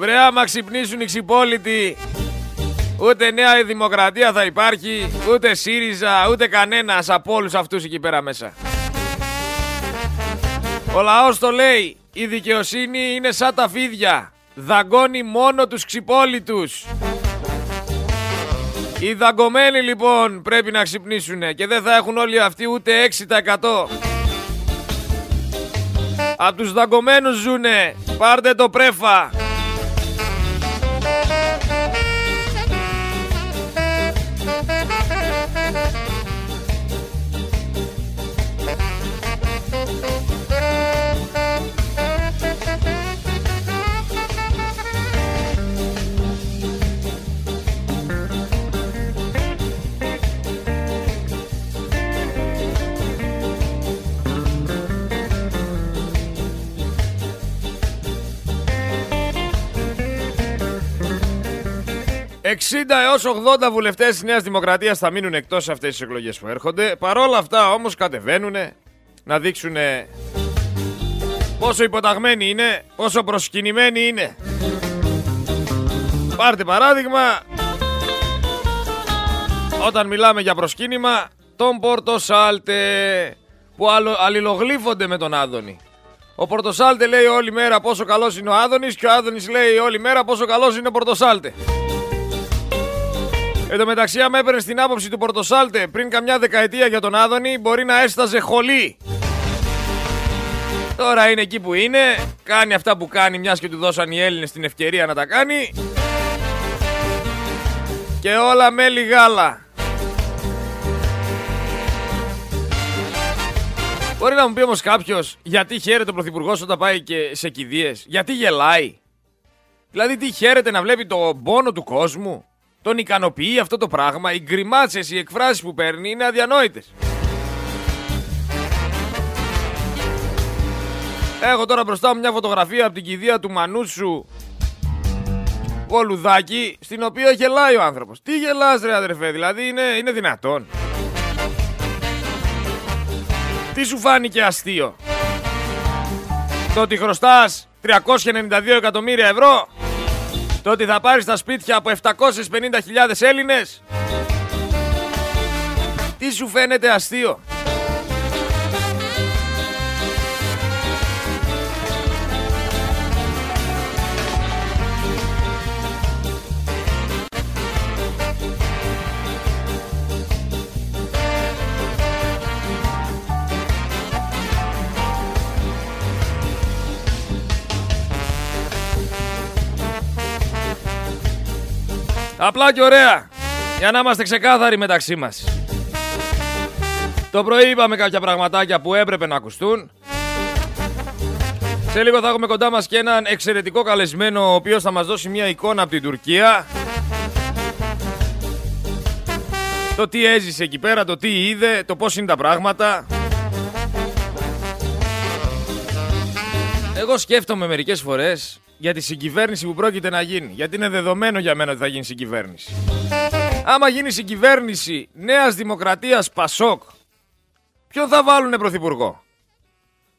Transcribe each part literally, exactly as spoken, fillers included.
Βρε, άμα ξυπνήσουν οι ξυπόλοιτοι, ούτε Νέα Δημοκρατία θα υπάρχει, ούτε ΣΥΡΙΖΑ, ούτε κανένας από όλους αυτούς εκεί πέρα μέσα. Ο λαός το λέει, η δικαιοσύνη είναι σαν τα φίδια, δαγκώνει μόνο τους ξυπόλοιτους. Οι δαγκωμένοι λοιπόν πρέπει να ξυπνήσουνε και δεν θα έχουν όλοι αυτοί ούτε έξι τοις εκατό. Απ' τους δαγκωμένους ζουνε, πάρτε το πρέφα. εξήντα έως ογδόντα βουλευτές της Νέας Δημοκρατίας θα μείνουν εκτός αυτές τις εκλογές που έρχονται. Παρόλα αυτά όμως κατεβαίνουν να δείξουν πόσο υποταγμένοι είναι, πόσο προσκυνημένοι είναι. Πάρτε παράδειγμα, όταν μιλάμε για προσκύνημα, τον Πορτοσάλτε που αλληλογλύφονται με τον Άδωνη. Ο Πορτοσάλτε λέει όλη μέρα πόσο καλός είναι ο Άδωνης και ο Άδωνης λέει όλη μέρα πόσο καλός είναι ο Πορτοσάλτε. Εν τω μεταξύ, άμα έπαιρνε στην άποψη του Πορτοσάλτε πριν καμιά δεκαετία για τον Άδωνη, μπορεί να έσταζε χολή. Τώρα είναι εκεί που είναι, κάνει αυτά που κάνει, μιας και του δώσαν οι Έλληνες την ευκαιρία να τα κάνει. Και όλα μέλι γάλα. Μπορεί να μου πει όμως κάποιος, γιατί χαίρεται ο Πρωθυπουργός όταν πάει και σε κηδείες, γιατί γελάει. Δηλαδή, τι χαίρεται να βλέπει τον πόνο του κόσμου. Τον ικανοποιεί αυτό το πράγμα, οι γκριμάτσες, οι εκφράσεις που παίρνει είναι αδιανόητες. Έχω τώρα μπροστά μου μια φωτογραφία από την κηδεία του Μανούσου Πολουδάκη, στην οποία γελάει ο άνθρωπος. Τι γελάς ρε αδερφέ, δηλαδή είναι, είναι δυνατόν. Τι σου φάνηκε αστείο? Το ότι χρωστάς τριακόσια ενενήντα δύο εκατομμύρια ευρώ. Το ότι θα πάρεις τα σπίτια από επτακόσιες πενήντα χιλιάδες Έλληνες. Τι σου φαίνεται αστείο? Απλά και ωραία, για να είμαστε ξεκάθαροι μεταξύ μας. Το πρωί είπαμε κάποια πραγματάκια που έπρεπε να ακουστούν. Σε λίγο θα έχουμε κοντά μας και έναν εξαιρετικό καλεσμένο, ο οποίος θα μας δώσει μια εικόνα από την Τουρκία. Το τι έζησε εκεί πέρα, το τι είδε, το πώς είναι τα πράγματα. Εγώ σκέφτομαι μερικές φορές για τη συγκυβέρνηση που πρόκειται να γίνει. Γιατί είναι δεδομένο για μένα ότι θα γίνει συγκυβέρνηση. Άμα γίνει συγκυβέρνηση Νέας Δημοκρατίας Πασόκ, ποιον θα βάλουνε πρωθυπουργό?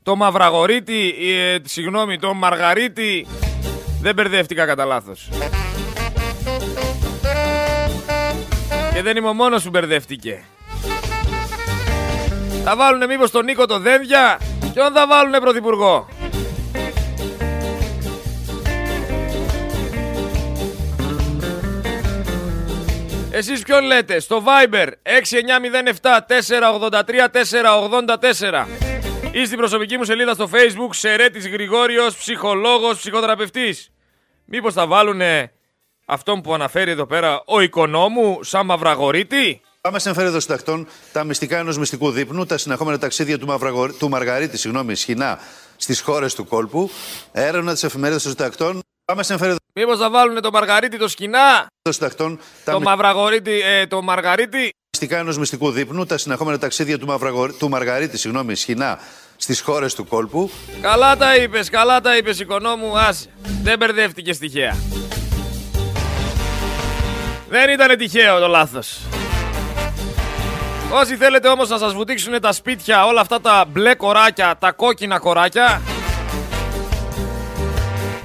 Το Μαυραγωρίτη, ε, συγγνώμη, το Μαργαρίτη. Δεν μπερδεύτηκα κατά λάθος. Και δεν είμαι ο μόνος που μπερδεύτηκε. Θα βάλουνε μήπως τον Νίκο το Δένδια? Ποιον θα βάλουνε πρωθυπουργό? Εσείς ποιον λέτε? Στο Viber έξι εννιά μηδέν επτά τέσσερα οκτώ τρία τέσσερα οκτώ τέσσερα ή στην προσωπική μου σελίδα στο Facebook, Σερέτης Γρηγόριος, ψυχολόγος, ψυχοθεραπευτής. Μήπως θα βάλουνε αυτόν που αναφέρει εδώ πέρα ο οικονόμου σαν Μαυραγωρίτη? Πάμε στην εφημερίδα συντακτών, τα μυστικά ενός μυστικού δείπνου, τα συνεχόμενα ταξίδια του, Μαυραγω... του Μαργαρίτη, συγγνώμη, σχοινά στις χώρες του κόλπου, έρευνα της εφημερίδας συντακτών. Πάμε στην εφημερίδα. Μήπως θα βάλουνε το Μαργαρίτη το σκηνά? Το συντακτών. Το μυ... Μαυραγωρίτη, ε, το Μαργαρίτη. Μυστικά ενός μυστικού δείπνου, τα συνεχόμενα ταξίδια του, Μαυραγω... του Μαργαρίτη, συγγνώμη, σχοινά στις χώρες του κόλπου. Καλά τα είπες, καλά τα είπες, οικονόμου, άσε. Δεν μπερδεύτηκες τυχαία. Δεν ήταν τυχαίο το λάθος. Όσοι θέλετε όμως να σας βουτήξουν τα σπίτια, όλα αυτά τα μπλε κοράκια, τα κόκκινα κοράκια,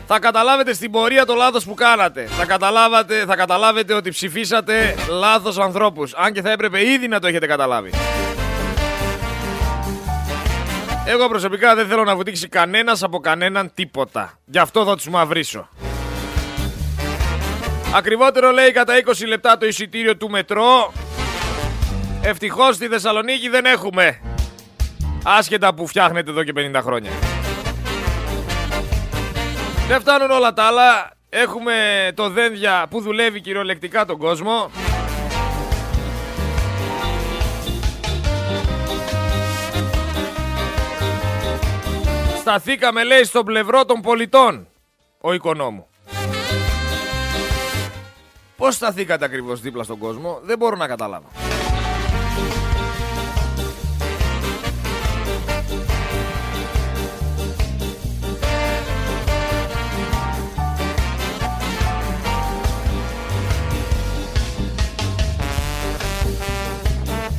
Θα καταλάβετε στην πορεία το λάθος που κάνατε. Θα, καταλάβατε, θα καταλάβετε ότι ψηφίσατε λάθος ανθρώπους. Αν και θα έπρεπε ήδη να το έχετε καταλάβει. Εγώ προσωπικά δεν θέλω να βουτήξει κανένας από κανέναν τίποτα. Γι' αυτό θα τους μαυρίσω. Ακριβότερο λέει κατά είκοσι λεπτά το εισιτήριο του μετρό. Ευτυχώς στη Θεσσαλονίκη δεν έχουμε. Άσχετα που φτιάχνετε εδώ και πενήντα χρόνια. Δεν φτάνουν όλα τα άλλα. Έχουμε το δένδια που δουλεύει κυριολεκτικά τον κόσμο. Σταθήκαμε λέει στο πλευρό των πολιτών. Ο οικονόμου. Πώς σταθήκατε ακριβώς δίπλα στον κόσμο, δεν μπορώ να καταλάβω.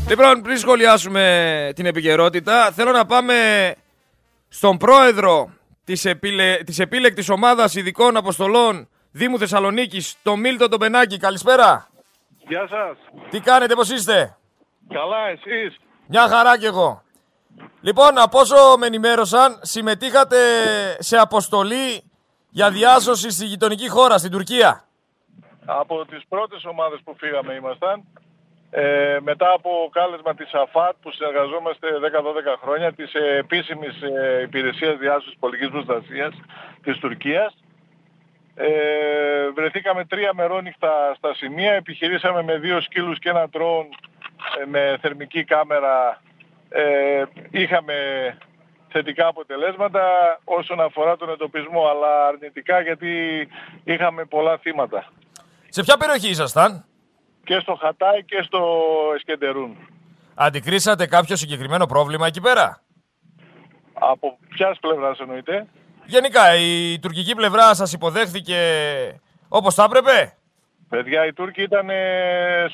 Λοιπόν, πριν σχολιάσουμε την επικαιρότητα, θέλω να πάμε στον πρόεδρο της, επιλε... της επίλεκτης ομάδας ειδικών αποστολών Δήμου Θεσσαλονίκης, τον Μίλτο τον Μπενάκη. Καλησπέρα. Γεια σας. Τι κάνετε, πώς είστε? Καλά, εσείς? Μια χαρά κι εγώ. Λοιπόν, από όσο με ενημέρωσαν, συμμετείχατε σε αποστολή για διάσωση στη γειτονική χώρα, στην Τουρκία. Από τις πρώτες ομάδες που φύγαμε ήμασταν. Ε, μετά από κάλεσμα της ΑΦΑΤ που συνεργαζόμαστε δέκα δώδεκα χρόνια, της ε, επίσημης ε, υπηρεσίας διάσωσης πολιτικής προστασίας της Τουρκίας, ε, βρεθήκαμε τρία μερόνυχτα στα σημεία, επιχειρήσαμε με δύο σκύλους και ένα ντρόουν ε, με θερμική κάμερα, ε, είχαμε θετικά αποτελέσματα όσον αφορά τον εντοπισμό, αλλά αρνητικά γιατί είχαμε πολλά θύματα. Σε ποια περιοχή ήσασταν? Και στο Χατάι και στο Εσκεντερούν. Αντικρίσατε κάποιο συγκεκριμένο πρόβλημα εκεί πέρα? Από ποιας πλευράς εννοείται? Γενικά, η τουρκική πλευρά σας υποδέχθηκε όπως θα έπρεπε? Παιδιά, οι Τούρκοι ήταν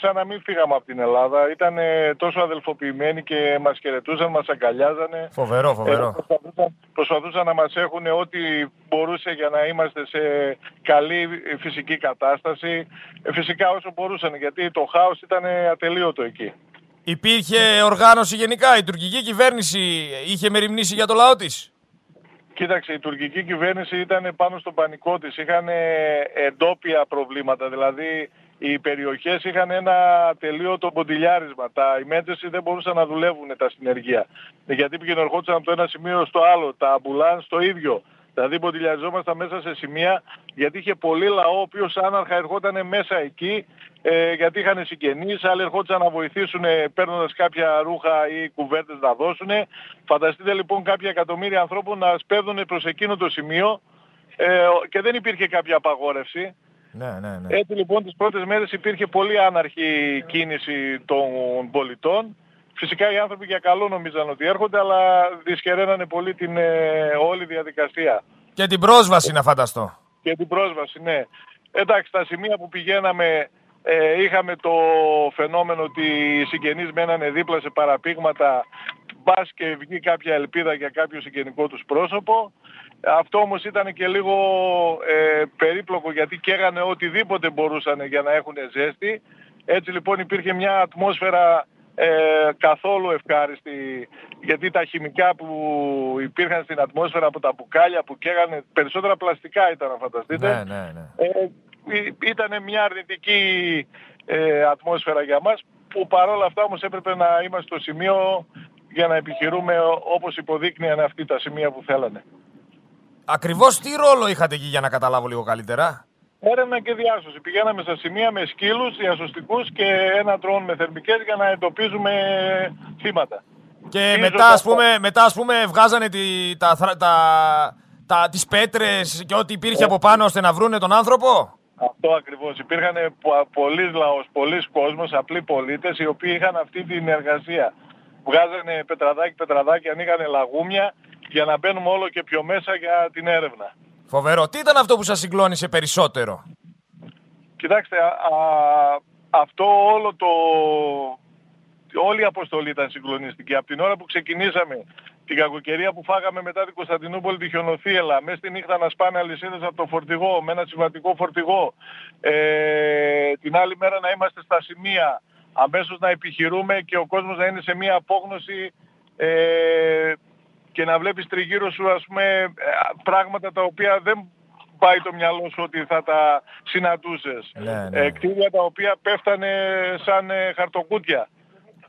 σαν να μην φύγαμε από την Ελλάδα. Ήταν τόσο αδελφοποιημένοι και μας χαιρετούσαν, μας αγκαλιάζανε. Φοβερό, φοβερό. Ε, προσπαθούσαν, προσπαθούσαν να μας έχουν ό,τι μπορούσε για να είμαστε σε καλή φυσική κατάσταση. Φυσικά όσο μπορούσαν, γιατί το χάος ήταν ατελείωτο εκεί. Υπήρχε οργάνωση γενικά? Η τουρκική κυβέρνηση είχε μεριμνήσει για το λαό της? Κοίταξε, η τουρκική κυβέρνηση ήταν πάνω στον πανικό της, είχαν εντόπια προβλήματα, δηλαδή οι περιοχές είχαν ένα τελείωτο μποντιλιάρισμα, τα ημέντες δεν μπορούσαν να δουλεύουν τα συνεργεία, γιατί πηγαινορχόντουσαν από το ένα σημείο στο άλλο, τα αμπουλάν στο ίδιο, δηλαδή μποντιλιαζόμασταν μέσα σε σημεία, γιατί είχε πολύ λαό ο οποίος άναρχα ερχόταν μέσα εκεί, ε, γιατί είχαν συγγενείς, άλλοι ερχόντουσαν να βοηθήσουν παίρνοντας κάποια ρούχα ή κουβέρτες να δώσουν. Φανταστείτε λοιπόν κάποια εκατομμύρια ανθρώπων να σπέβδουν προς εκείνο το σημείο ε, και δεν υπήρχε κάποια απαγόρευση. Ναι, ναι, ναι. Έτσι λοιπόν τις πρώτες μέρες υπήρχε πολύ άναρχη κίνηση των πολιτών. Φυσικά οι άνθρωποι για καλό νομίζαν ότι έρχονται, αλλά δυσχεραίνανε πολύ την ε, όλη διαδικασία. Και την πρόσβαση να φανταστώ. Και την πρόσβαση, ναι. Εντάξει, στα σημεία που πηγαίναμε ε, είχαμε το φαινόμενο ότι οι συγγενείς μένανε δίπλα σε παραπήγματα, μπας και βγει κάποια ελπίδα για κάποιο συγγενικό τους πρόσωπο. Αυτό όμως ήταν και λίγο ε, περίπλοκο, γιατί καίγανε οτιδήποτε μπορούσαν για να έχουν ζέστη. Έτσι λοιπόν υπήρχε μια ατμόσφαιρα Ε, καθόλου ευχάριστη, γιατί τα χημικά που υπήρχαν στην ατμόσφαιρα από τα μπουκάλια που καίγανε, περισσότερα πλαστικά ήταν να φανταστείτε. Ναι, ναι, ναι. Ε, ήταν μια αρνητική ε, ατμόσφαιρα για μας, που παρόλα αυτά όμως έπρεπε να είμαστε στο σημείο για να επιχειρούμε όπως υποδείκνυαν αυτοί τα σημεία που θέλανε. Ακριβώς τι ρόλο είχατε εκεί για να καταλάβω λίγο καλύτερα? Έρευνα και διάσωση. Πηγαίναμε στα σημεία με σκύλους, διασωστικούς και ένα ντρόουν με θερμικές για να εντοπίζουμε θύματα. Και μετά ας, πούμε, μετά ας πούμε βγάζανε τη, τα, τα, τα, τις πέτρες και ό,τι υπήρχε από πάνω ώστε να βρούνε τον άνθρωπο. Αυτό ακριβώς. Υπήρχαν πολλοί λαός, πολλοί κόσμος, απλοί πολίτες οι οποίοι είχαν αυτή την εργασία. Βγάζανε πετραδάκι, πετραδάκι, ανοίγανε λαγούμια για να μπαίνουμε όλο και πιο μέσα για την έρευνα. Φοβερό. Τι ήταν αυτό που σας συγκλώνησε περισσότερο? Κοιτάξτε, α, α, αυτό όλο το... όλη η αποστολή ήταν συγκλονιστική. Από την ώρα που ξεκινήσαμε την κακοκαιρία που φάγαμε μετά την Κωνσταντινούπολη, τη χιονοθύελλα, μέσα στη νύχτα να σπάνε αλυσίδες από το φορτηγό, με ένα συμβατικό φορτηγό, ε, την άλλη μέρα να είμαστε στα σημεία, αμέσως να επιχειρούμε και ο κόσμος να είναι σε μια απόγνωση ε, και να βλέπεις τριγύρω σου, ας πούμε, πράγματα τα οποία δεν πάει το μυαλό σου ότι θα τα συναντούσες. Ναι, ναι. Ε, κτίρια τα οποία πέφτανε σαν ε, χαρτοκούτια.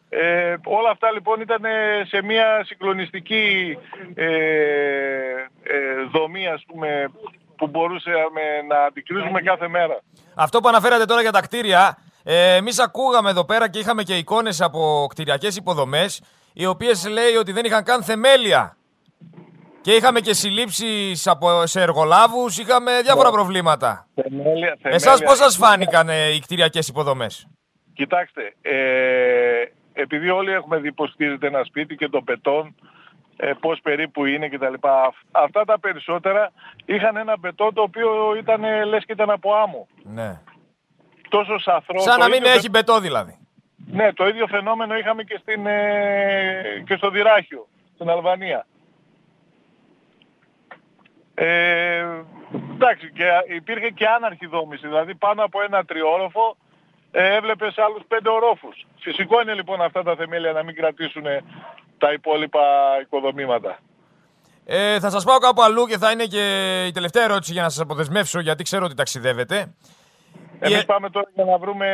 Ε, όλα αυτά λοιπόν ήταν σε μια συγκλονιστική ε, ε, δομή, ας πούμε, που μπορούσαμε να αντικρίζουμε κάθε μέρα. Αυτό που αναφέρατε τώρα για τα κτίρια, ε, εμείς ακούγαμε εδώ πέρα και είχαμε και εικόνες από κτηριακές υποδομές, οι οποίες λέει ότι δεν είχαν καν θεμέλια. Και είχαμε και συλλήψεις από, σε εργολάβους, είχαμε διάφορα προβλήματα. Θεμέλια, θεμέλια. Εσάς πώς σας φάνηκαν ε, οι κτηριακές υποδομές? Κοιτάξτε, ε, επειδή όλοι έχουμε δει πως χτίζεται ένα σπίτι και το πετόν, ε, πως περίπου είναι κτλ. Αυτά τα περισσότερα είχαν ένα πετόν το οποίο ήταν, ε, λες και ήταν από άμμο. Ναι. Τόσο σαθρό. Σαν να μην έχει πετό δηλαδή. Ναι, το ίδιο φαινόμενο είχαμε και, στην, ε, και στο Δυράχιο, στην Αλβανία. Ε, εντάξει, και υπήρχε και άναρχη δόμηση, δηλαδή πάνω από ένα τριώροφο ε, έβλεπες άλλους πέντε ορόφους. Φυσικό είναι λοιπόν αυτά τα θεμέλια να μην κρατήσουν τα υπόλοιπα οικοδομήματα. Ε, θα σας πάω κάπου αλλού και θα είναι και η τελευταία ερώτηση για να σας αποδεσμεύσω, γιατί ξέρω ότι ταξιδεύετε. Εμείς ε... πάμε τώρα για να βρούμε,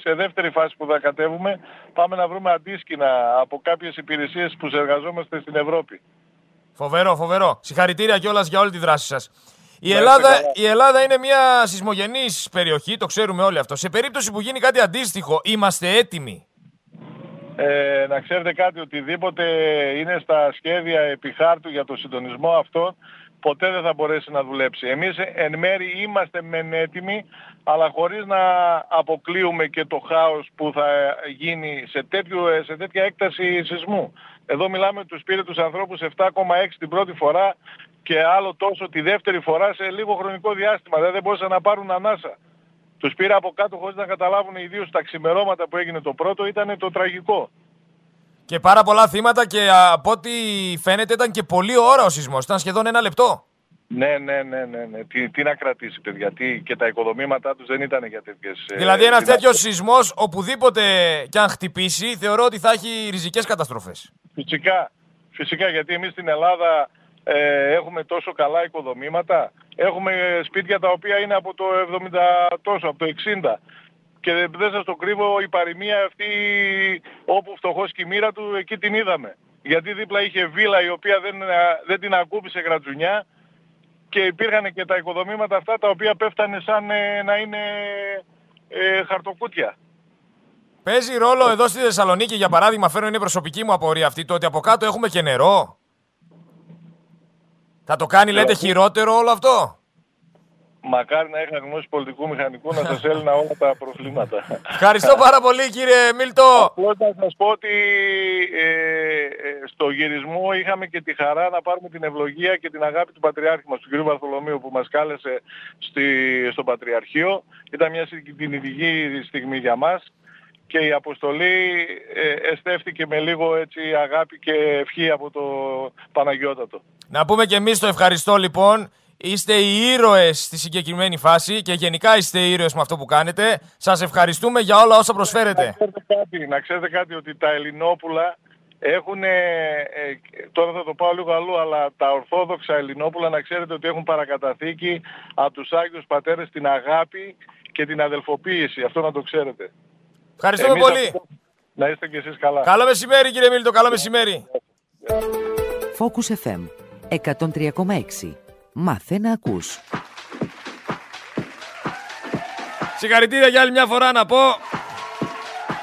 σε δεύτερη φάση που θα κατέβουμε, πάμε να βρούμε αντίσκηνα από κάποιες υπηρεσίες που συνεργαζόμαστε στην Ευρώπη. Φοβερό, φοβερό. Συγχαρητήρια κιόλας για όλη τη δράση σας. Η Ελλάδα, η Ελλάδα είναι μια σεισμογενής περιοχή, το ξέρουμε όλοι αυτό. Σε περίπτωση που γίνει κάτι αντίστοιχο, είμαστε έτοιμοι? Ε, να ξέρετε κάτι, οτιδήποτε είναι στα σχέδια επιχάρτου για το συντονισμό αυτό, ποτέ δεν θα μπορέσει να δουλέψει. Εμείς εν μέρει είμαστε μεν έτοιμοι, αλλά χωρίς να αποκλείουμε και το χάος που θα γίνει σε, τέτοιο, σε τέτοια έκταση σεισμού. Εδώ μιλάμε, τους πήρε τους ανθρώπους επτά κόμμα έξι την πρώτη φορά και άλλο τόσο τη δεύτερη φορά σε λίγο χρονικό διάστημα. Δηλαδή δεν μπορούσαν να πάρουν ανάσα. Τους πήρε από κάτω χωρίς να καταλάβουν, ιδίως τα ξημερώματα που έγινε το πρώτο, ήταν το τραγικό. Και πάρα πολλά θύματα και από ό,τι φαίνεται ήταν και πολλή ώρα ο σεισμός. Ήταν σχεδόν ένα λεπτό. Ναι, ναι, ναι, ναι, ναι. Τι, τι να κρατήσει, παιδιά, τι, και τα οικοδομήματά τους δεν ήταν για τέτοιες... Δηλαδή ένας τέτοιος σεισμός, οπουδήποτε κι αν χτυπήσει, θεωρώ ότι θα έχει ριζικές καταστροφές. Φυσικά, φυσικά, γιατί εμείς στην Ελλάδα ε, έχουμε τόσο καλά οικοδομήματα, έχουμε σπίτια τα οποία είναι από το εβδομήντα τόσο, από το εξήντα. Και δεν σας το κρύβω, η παροιμία αυτή, όπου φτωχός και η μοίρα του, εκεί την είδαμε. Γιατί δίπλα είχε βίλα η οποία δεν, δεν την ακούμπησε γρατζουνιά, και υπήρχαν και τα οικοδομήματα αυτά τα οποία πέφτανε σαν ε, να είναι ε, χαρτοκούτια. Παίζει ρόλο εδώ στη Θεσσαλονίκη, για παράδειγμα, φέρνω, είναι προσωπική μου απορία αυτή, το ότι από κάτω έχουμε και νερό. Θα το κάνει, λέτε, χειρότερο όλο αυτό? Μακάρι να είχα γνώση πολιτικού μηχανικού να σας έλυνα όλα τα προβλήματα. Ευχαριστώ πάρα πολύ, κύριε Μίλτο. Απλώς να σας πω ότι ε, ε, στο γυρισμό είχαμε και τη χαρά να πάρουμε την ευλογία και την αγάπη του Πατριάρχη μας, του κ. Βαρθολομείου, που μας κάλεσε στη, στο Πατριαρχείο. Ήταν μια συγκινητική στιγμή για μας και η αποστολή ε, εστέφθηκε με λίγο έτσι αγάπη και ευχή από το Παναγιώτατο. Να πούμε και εμείς το ευχαριστώ λοιπόν. Είστε οι ήρωες στη συγκεκριμένη φάση και γενικά είστε οι ήρωες με αυτό που κάνετε. Σας ευχαριστούμε για όλα όσα προσφέρετε. Να ξέρετε κάτι, να ξέρετε κάτι ότι τα Ελληνόπουλα έχουν, ε, τώρα θα το πάω λίγο αλλού, αλλά τα Ορθόδοξα Ελληνόπουλα να ξέρετε ότι έχουν παρακαταθήκη από τους Άγιους Πατέρες την αγάπη και την αδελφοποίηση. Αυτό να το ξέρετε. Ευχαριστούμε Εμείς πολύ. Θα... Να είστε κι εσείς καλά. Καλό μεσημέρι, κύριε Μίλτο, καλό μεσημέρι. Focus εφ εμ εκατόν τρία κόμμα έξι. Μάθε να ακούς. Συγχαρητήρια για άλλη μια φορά να πω.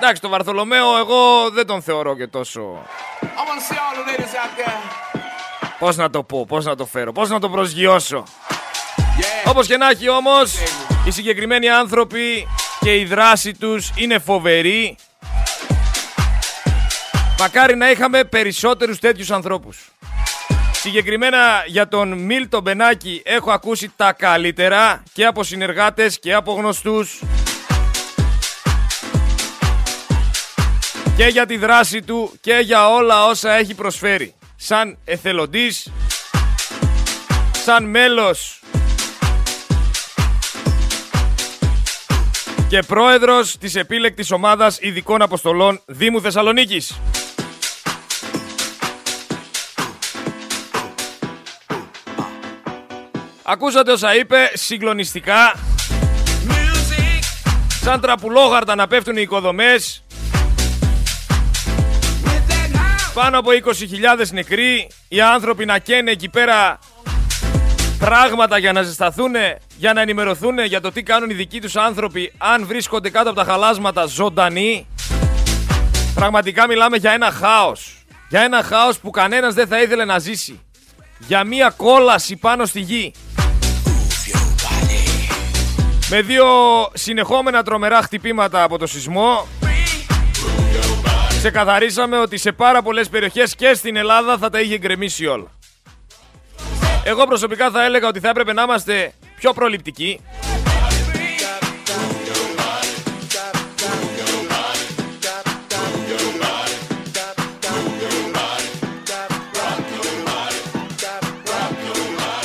Εντάξει, το Βαρθολομαίο εγώ δεν τον θεωρώ και τόσο, πώς να το πω, πώς να το φέρω, πώς να το προσγειώσω. yeah. Όπως και να έχει όμως, yeah. οι συγκεκριμένοι άνθρωποι και η δράση τους είναι φοβερή. Μακάρι να είχαμε περισσότερους τέτοιους ανθρώπους. Συγκεκριμένα για τον Μίλτο Μπενάκη έχω ακούσει τα καλύτερα και από συνεργάτες και από γνωστούς. Και για τη δράση του και για όλα όσα έχει προσφέρει. σαν εθελοντής, σαν μέλος και πρόεδρος της επίλεκτης ομάδας ειδικών αποστολών Δήμου Θεσσαλονίκης. Ακούσατε όσα είπε, συγκλονιστικά, σαν τραπουλόγαρτα να πέφτουν οι οικοδομές, πάνω από είκοσι χιλιάδες νεκροί, οι άνθρωποι να καίνε εκεί πέρα πράγματα για να ζεσταθούνε, για να ενημερωθούνε για το τι κάνουν οι δικοί τους άνθρωποι αν βρίσκονται κάτω από τα χαλάσματα ζωντανοί. Πραγματικά μιλάμε για ένα χάος, για ένα χάος που κανένας δεν θα ήθελε να ζήσει, για μια κόλαση πάνω στη γη. Με δύο συνεχόμενα τρομερά χτυπήματα από το σεισμό, ξεκαθαρίσαμε ότι σε πάρα πολλές περιοχές και στην Ελλάδα θα τα είχε γκρεμίσει όλα. Εγώ προσωπικά θα έλεγα ότι θα έπρεπε να είμαστε πιο προληπτικοί,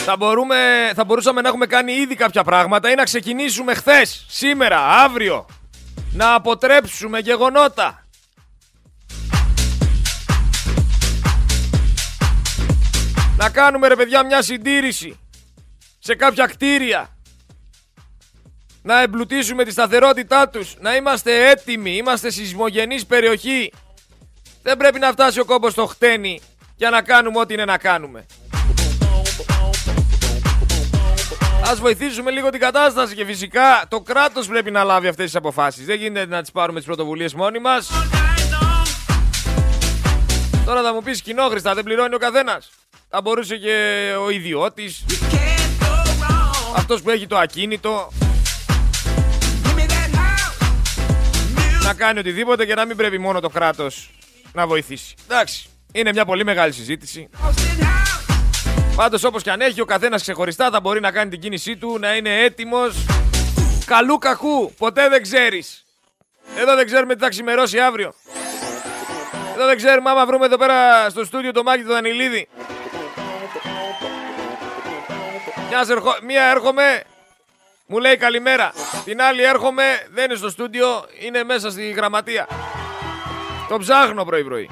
θα, μπορούμε, θα μπορούσαμε να έχουμε κάνει ήδη κάποια πράγματα ή να ξεκινήσουμε χθες, σήμερα, αύριο, να αποτρέψουμε γεγονότα. Να κάνουμε, ρε παιδιά, μια συντήρηση σε κάποια κτίρια. Να εμπλουτίσουμε τη σταθερότητά τους. Να είμαστε έτοιμοι. Είμαστε σεισμογενής περιοχή. Δεν πρέπει να φτάσει ο κόμπος στο χτένι για να κάνουμε ό,τι είναι να κάνουμε. Ας βοηθήσουμε λίγο την κατάσταση και φυσικά το κράτος πρέπει να λάβει αυτές τις αποφάσεις. Δεν γίνεται να τις πάρουμε τις πρωτοβουλίες μόνοι μας. Τώρα θα μου πεις, κοινόχρηστα, δεν πληρώνει ο καθένας. Θα μπορούσε και ο ιδιώτης, αυτός που έχει το ακίνητο, να κάνει οτιδήποτε και να μην πρέπει μόνο το κράτος να βοηθήσει. Εντάξει, είναι μια πολύ μεγάλη συζήτηση. Πάντως όπως και αν έχει, ο καθένας ξεχωριστά θα μπορεί να κάνει την κίνησή του, να είναι έτοιμος. Καλού κακού, ποτέ δεν ξέρεις. Εδώ δεν ξέρουμε τι θα ξημερώσει αύριο. Εδώ δεν ξέρουμε άμα βρούμε εδώ πέρα στο στούντιο το Μάκη του Δανιλίδη. Ερχο... Μία έρχομαι, μου λέει καλημέρα. Την άλλη έρχομαι, δεν είναι στο στούντιο, είναι μέσα στη γραμματεία. Το ψάχνω πρωί πρωί.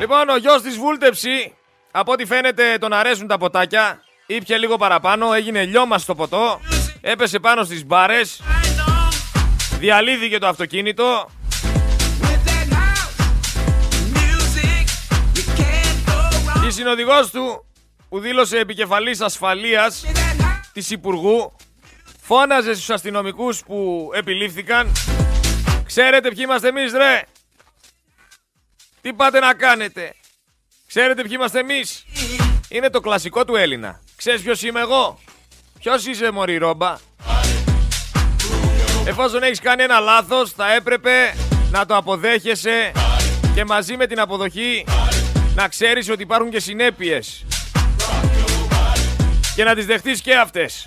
Λοιπόν, ο γιος της βούλτεψη, από ό,τι φαίνεται τον αρέσουν τα ποτάκια. Ήπια λίγο παραπάνω, έγινε λιώμα στο ποτό. Έπεσε πάνω στις μπάρες. Διαλύθηκε το αυτοκίνητο. Η συνοδηγός του, που δήλωσε επικεφαλής ασφαλείας της Υπουργού, φώναζε στους αστυνομικούς που επιλήφθηκαν: «Ξέρετε ποιοι είμαστε εμείς, ρε! Τι πάτε να κάνετε! Ξέρετε ποιοι είμαστε εμείς!» Είναι το κλασικό του Έλληνα. «Ξέρεις ποιος είμαι εγώ? Ποιος είσαι, μωρή ρόμπα?» Εφόσον έχεις κάνει ένα λάθος, θα έπρεπε να το αποδέχεσαι και μαζί με την αποδοχή να ξέρεις ότι υπάρχουν και συνέπειες και να τις δεχτείς και αυτές.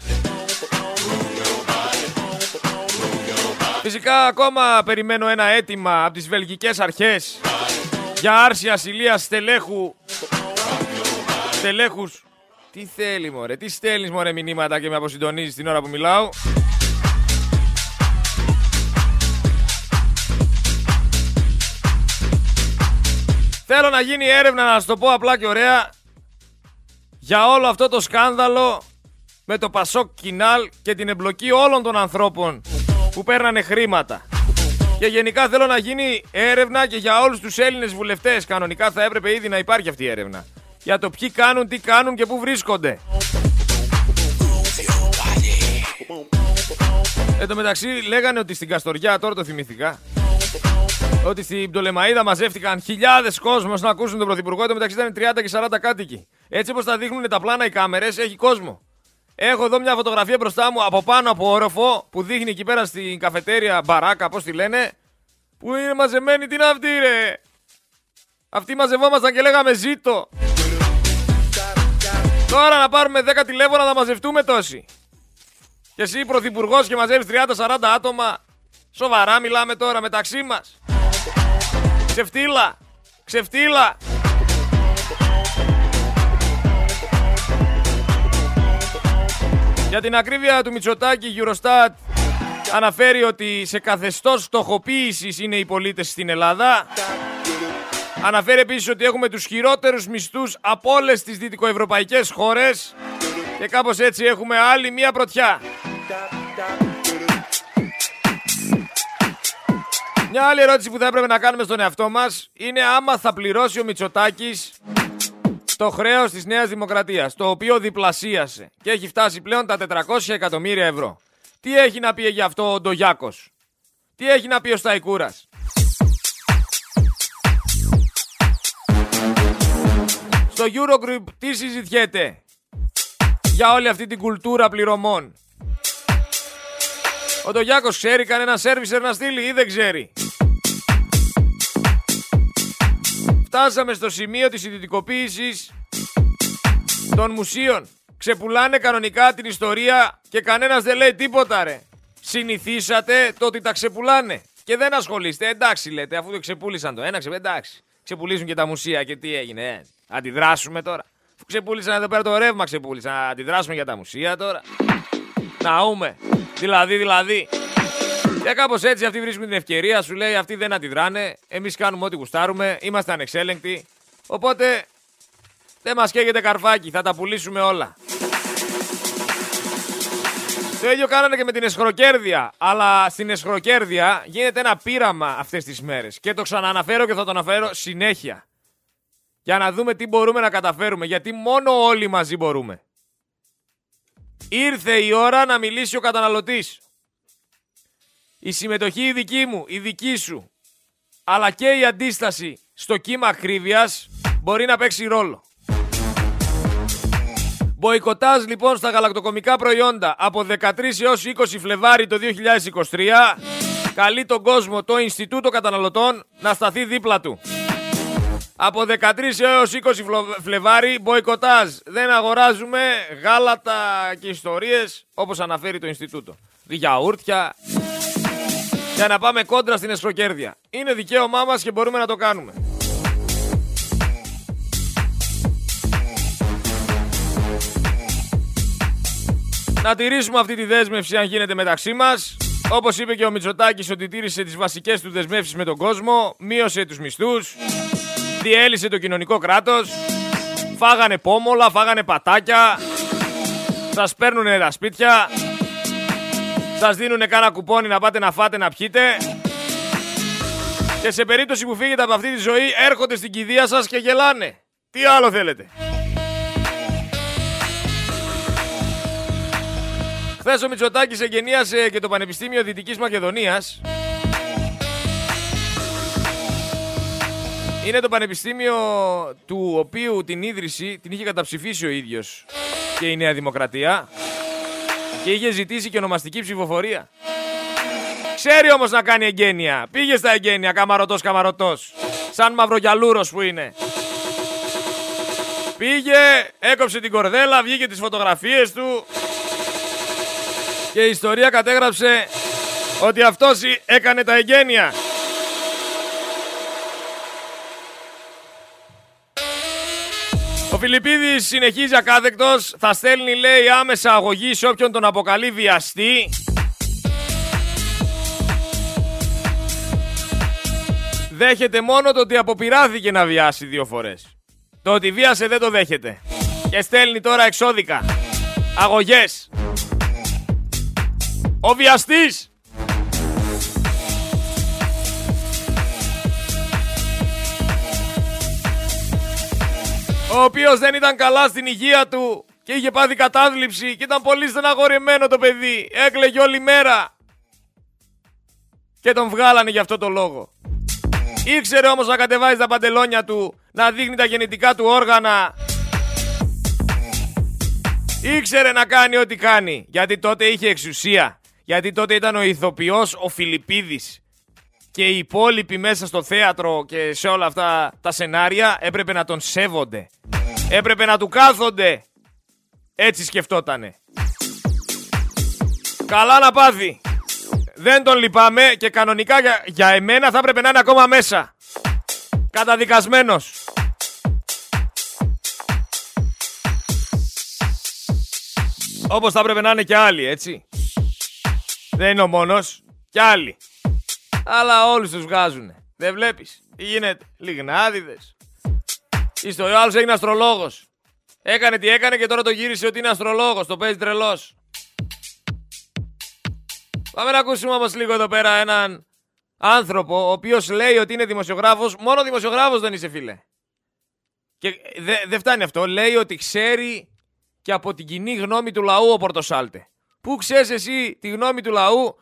Φυσικά ακόμα περιμένω ένα αίτημα από τις βελγικές αρχές για άρση ασυλίας στελέχου. Στελέχους. Τι θέλει, μωρέ, τι στέλνεις, μωρέ, μηνύματα και με αποσυντονίζεις την ώρα που μιλάω. Θέλω να γίνει έρευνα, να σας το πω απλά και ωραία, για όλο αυτό το σκάνδαλο με το Πασόκ Κινάλ και την εμπλοκή όλων των ανθρώπων που παίρνανε χρήματα. Και γενικά θέλω να γίνει έρευνα και για όλους τους Έλληνες βουλευτές. Κανονικά θα έπρεπε ήδη να υπάρχει αυτή η έρευνα. Για το ποιοι κάνουν, τι κάνουν και πού βρίσκονται. Εν τω μεταξύ λέγανε ότι στην Καστοριά, τώρα το θυμηθήκα, ότι στην Πτολεμαΐδα μαζεύτηκαν χιλιάδες κόσμος να ακούσουν τον Πρωθυπουργό. Εν τω μεταξύ ήταν τριάντα και σαράντα κάτοικοι. Έτσι όπως τα δείχνουν τα πλάνα οι κάμερες, έχει κόσμο. Έχω εδώ μια φωτογραφία μπροστά μου από πάνω από όροφο που δείχνει εκεί πέρα στην καφετέρια μπαράκα, πώς τη λένε, που είναι μαζεμένοι. Τι είναι αυτοί, ρε! Αυτοί μαζευόμασταν και λέγαμε ζήτω. Τώρα να πάρουμε δέκα τηλέφωνα να μαζευτούμε τόσοι. Και εσύ πρωθυπουργός και μαζεύεις τριάντα σαράντα άτομα Σοβαρά μιλάμε τώρα μεταξύ μας. Ξεφτύλα. Ξεφτύλα. Για την ακρίβεια του Μητσοτάκη, η Eurostat αναφέρει ότι σε καθεστώς στοχοποίησης είναι οι πολίτες στην Ελλάδα. Αναφέρει επίσης ότι έχουμε τους χειρότερους μισθούς από όλες τις δυτικοευρωπαϊκές χώρες και κάπως έτσι έχουμε άλλη μία πρωτιά. Μια άλλη ερώτηση που θα έπρεπε να κάνουμε στον εαυτό μας είναι άμα θα πληρώσει ο Μητσοτάκης το χρέος της Νέας Δημοκρατίας, το οποίο διπλασίασε και έχει φτάσει πλέον τα τετρακόσια εκατομμύρια ευρώ. Τι έχει να πει για αυτό ο Ντογιάκος? Τι έχει να πει ο Σταϊκούρας? Στο Eurogroup τι συζητιέται για όλη αυτή την κουλτούρα πληρωμών? Ο Ντογιάκος ξέρει κανένα σερβισερ να στείλει ή δεν ξέρει? Φτάσαμε στο σημείο της ιδιωτικοποίησης των μουσείων. Ξεπουλάνε κανονικά την ιστορία και κανένας δεν λέει τίποτα, ρε. Συνηθίσατε το ότι τα ξεπουλάνε και δεν ασχολείστε. Εντάξει λέτε, αφού το ξεπούλησαν το ένα, εντάξει. Ξεπουλήσουν και τα μουσεία και τι έγινε, ε. Αντιδράσουμε τώρα? Αφού ξεπούλησαν εδώ πέρα το ρεύμα, ξεπούλησαν. Αντιδράσουμε για τα μουσεία τώρα? Ναούμε. Δηλαδή, δηλαδή. Και κάπως έτσι αυτοί βρίσκουν την ευκαιρία, σου λέει αυτοί δεν αντιδράνε, εμείς κάνουμε ό,τι γουστάρουμε, είμαστε ανεξέλεγκτοι, οπότε δεν μας καίγεται καρφάκι, θα τα πουλήσουμε όλα. Το ίδιο κάνανε και με την αισχροκέρδεια, αλλά στην αισχροκέρδεια γίνεται ένα πείραμα αυτές τις μέρες και το ξανααναφέρω και θα το αναφέρω συνέχεια για να δούμε τι μπορούμε να καταφέρουμε, γιατί μόνο όλοι μαζί μπορούμε. Ήρθε η ώρα να μιλήσει ο καταναλωτής. Η συμμετοχή η δική μου, η δική σου, αλλά και η αντίσταση στο κύμα ακρίβειας μπορεί να παίξει ρόλο. Μποϊκοτάζ λοιπόν στα γαλακτοκομικά προϊόντα από δεκατρείς έως είκοσι Φλεβάρι το δύο χιλιάδες είκοσι τρία καλεί τον κόσμο το Ινστιτούτο Καταναλωτών να σταθεί δίπλα του. Από δεκατρείς έως είκοσι Φλεβάρι μποϊκοτάζ. Δεν αγοράζουμε γάλατα και ιστορίες όπως αναφέρει το Ινστιτούτο. Γιαούρτια. Για να πάμε κόντρα στην αισχροκέρδεια. Είναι δικαίωμά μας και μπορούμε να το κάνουμε. Να τηρήσουμε αυτή τη δέσμευση αν γίνεται μεταξύ μας. Όπως είπε και ο Μητσοτάκης ότι τήρησε τις βασικές του δεσμεύσεις με τον κόσμο, μείωσε τους μισθούς, διέλυσε το κοινωνικό κράτος, φάγανε πόμολα, φάγανε πατάκια, σας παίρνουνε τα σπίτια, σας δίνουνε κάνα κουπόνι να πάτε να φάτε, να πιείτε και σε περίπτωση που φύγετε από αυτή τη ζωή έρχονται στην κηδεία σας και γελάνε. Τι άλλο θέλετε? Χθες ο Μητσοτάκης εγγενίασε και το Πανεπιστήμιο Δυτικής Μακεδονίας. Είναι το πανεπιστήμιο του οποίου την ίδρυση την είχε καταψηφίσει ο ίδιος και η Νέα Δημοκρατία και είχε ζητήσει και ονομαστική ψηφοφορία. Ξέρει όμως να κάνει εγγένεια. Πήγε στα εγγένεια, καμαρωτός καμαρωτός. Σαν μαυρογιαλούρος που είναι. Πήγε, έκοψε την κορδέλα, βγήκε τις φωτογραφίες του και η ιστορία κατέγραψε ότι αυτός έκανε τα εγγένεια. Ο Φιλιππίδης συνεχίζει ακάθεκτος, θα στέλνει λέει άμεσα αγωγή σε όποιον τον αποκαλεί βιαστή. Δέχεται μόνο το ότι αποπειράθηκε να βιάσει δύο φορές. Το ότι βίασε δεν το δέχεται. Και στέλνει τώρα εξώδικα. Αγωγές. Ο βιαστής. Ο οποίος δεν ήταν καλά στην υγεία του και είχε πάθει κατάθλιψη και ήταν πολύ στεναχωρημένο το παιδί. Έκλαιγε όλη μέρα. Και τον βγάλανε για αυτό το λόγο. Ήξερε όμως να κατεβάζει τα παντελόνια του, να δείχνει τα γεννητικά του όργανα. Ήξερε να κάνει ό,τι κάνει. Γιατί τότε είχε εξουσία. Γιατί τότε ήταν ο ηθοποιός ο Φιλιππίδης. Και οι υπόλοιποι μέσα στο θέατρο και σε όλα αυτά τα σενάρια έπρεπε να τον σέβονται. Έπρεπε να του κάθονται. Έτσι σκεφτότανε. Καλά να πάθει. δεν τον λυπάμαι και κανονικά για, για εμένα θα έπρεπε να είναι ακόμα μέσα. Καταδικασμένος. Όπως θα έπρεπε να είναι και άλλοι, έτσι. Δεν είναι ο μόνος, κι άλλοι. Αλλά όλους τους βγάζουνε. Δεν βλέπεις τι γίνεται. Λιγνάδιδες. Είστε, ο άλλος έγινε αστρολόγος. Έκανε τι έκανε και τώρα το γύρισε ότι είναι αστρολόγος. Το παίζει τρελός. Πάμε να ακούσουμε όμως λίγο εδώ πέρα έναν άνθρωπο ο οποίος λέει ότι είναι δημοσιογράφος. Μόνο δημοσιογράφος δεν είσαι, φίλε. Και δεν δε φτάνει αυτό. Λέει ότι ξέρει και από την κοινή γνώμη του λαού ο Πορτοσάλτε. Πού ξέρεις εσύ τη γνώμη του λαού?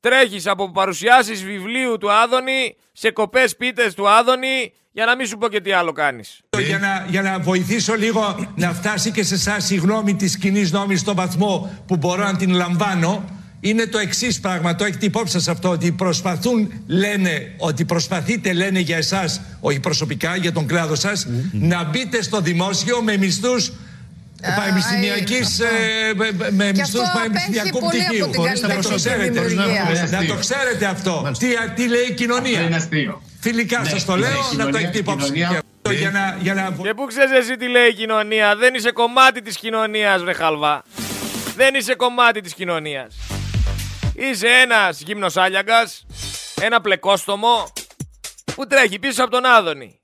Τρέχεις από παρουσιάσεις βιβλίου του Άδωνη σε κοπές πίτες του Άδωνη, για να μην σου πω και τι άλλο κάνεις. Για να, για να βοηθήσω λίγο να φτάσει και σε εσάς η γνώμη της κοινής νόμης στον βαθμό που μπορώ να την λαμβάνω, είναι το εξής πράγμα, το έχετε υπόψη σας αυτό, ότι προσπαθούν, λένε, ότι προσπαθείτε, λένε για εσάς, όχι προσωπικά, για τον κλάδο σας, mm-hmm. να μπείτε στο δημόσιο με μισθούς πανεπιστημιακής, με μισθούς πανεπιστημιακού πτυχίου. Να το ξέρετε αυτό. Τι λέει η κοινωνία. Φιλικά σας το λέω, να το έχετε υπόψη. Και πού ξέρεις εσύ τι λέει η κοινωνία? Δεν είσαι κομμάτι της κοινωνίας, βρε χαλβά. Δεν είσαι κομμάτι της κοινωνίας. Είσαι ένας γυμνός άλιαγκας, ένα πλεκόστομο που τρέχει πίσω από τον Άδωνη.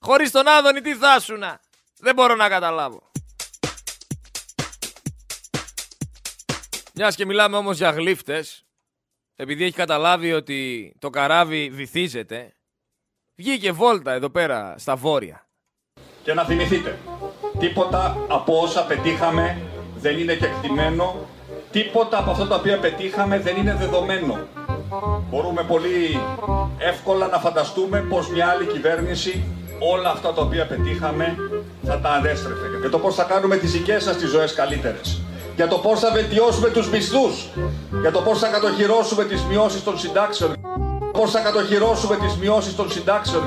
Χωρίς τον Άδωνη τι θα ήσουνα? Δεν μπορώ να καταλάβω. Μιας και μιλάμε όμως για γλύφτες, επειδή έχει καταλάβει ότι το καράβι βυθίζεται, βγήκε βόλτα εδώ πέρα στα βόρεια. Και να θυμηθείτε, τίποτα από όσα πετύχαμε δεν είναι κεκτημένο, τίποτα από αυτά τα οποία πετύχαμε δεν είναι δεδομένο. Μπορούμε πολύ εύκολα να φανταστούμε πως μια άλλη κυβέρνηση όλα αυτά τα οποία πετύχαμε θα τα αντέστρεφε. Και το πώς θα κάνουμε τις δικές σας τις ζωές καλύτερες. Για το πώς θα βελτιώσουμε τους μισθούς, για το πώς θα κατοχυρώσουμε τις μειώσεις των συντάξεων, πώς θα κατοχυρώσουμε τις μειώσεις των συντάξεων.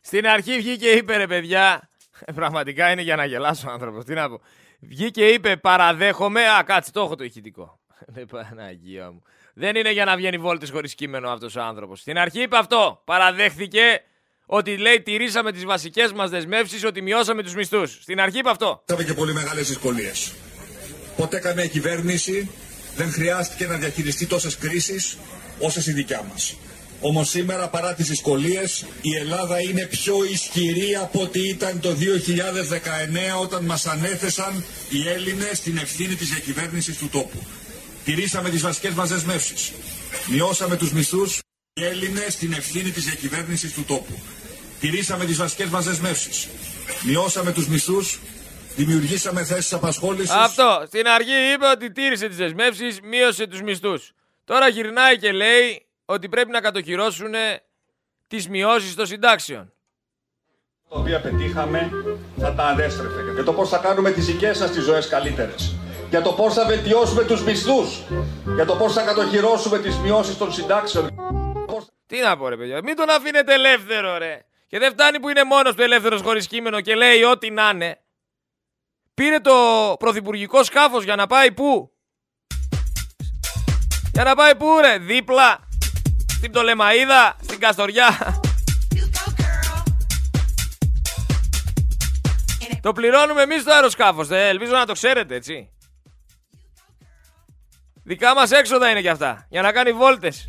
Στην αρχή βγήκε είπε, ρε παιδιά, πραγματικά είναι για να γελάσω ο άνθρωπος, τι να πω. Βγήκε είπε παραδέχομαι, α κάτσε το έχω το ηχητικό. Ρε Παναγία μου, δεν είναι για να βγαίνει βόλτες χωρίς κείμενο αυτός ο άνθρωπος. Στην αρχή είπε αυτό, παραδέχθηκε. Ότι λέει τηρήσαμε τις βασικές μας δεσμεύσεις, ότι μειώσαμε τους μισθούς. Στην αρχή είπε αυτό. Είχαμε και πολύ μεγάλες δυσκολίες. Ποτέ καμία κυβέρνηση δεν χρειάστηκε να διαχειριστεί τόσες κρίσεις όσες η δικιά μας. Όμως σήμερα παρά τις δυσκολίες η Ελλάδα είναι πιο ισχυρή από ό,τι ήταν το δύο χιλιάδες δεκαεννέα όταν μας ανέθεσαν οι Έλληνες την ευθύνη της διακυβέρνησης του τόπου. Τηρήσαμε τις βασικές μας δεσμεύσεις. Μειώσαμε τους μισθούς. Οι Έλληνες την ευθύνη της διακυβέρνησης του τόπου. Τηρήσαμε τις βασικές μας δεσμεύσεις. Μειώσαμε τους μισθούς. Δημιουργήσαμε θέσεις απασχόλησης. Αυτό. Στην αρχή είπε ότι τήρησε τις δεσμεύσεις, μείωσε τους μισθούς. Τώρα γυρνάει και λέει ότι πρέπει να κατοχυρώσουν τις μειώσεις των συντάξεων. Τα οποία πετύχαμε θα τα αντέστρεφε. Για το πώς θα κάνουμε τις δικές σας τις ζωές καλύτερες. Για το πώς θα βελτιώσουμε τους μισθούς. Για το πώς θα κατοχυρώσουμε τις μειώσεις των συντάξεων. Τι να πω, ρε παιδιά, μην τον αφήνετε ελεύθερο, ρε. Και δεν φτάνει που είναι μόνος του ελεύθερος χωρίς κείμενο και λέει ό,τι να είναι. Πήρε το πρωθυπουργικό σκάφος για να πάει πού? Για να πάει πού, ρε? Δίπλα στην Πτολεμαΐδα, στην Καστοριά. Το πληρώνουμε εμείς το αεροσκάφος, δε, ελπίζω να το ξέρετε, έτσι. Δικά μας έξοδα είναι κι αυτά, για να κάνει βόλτες.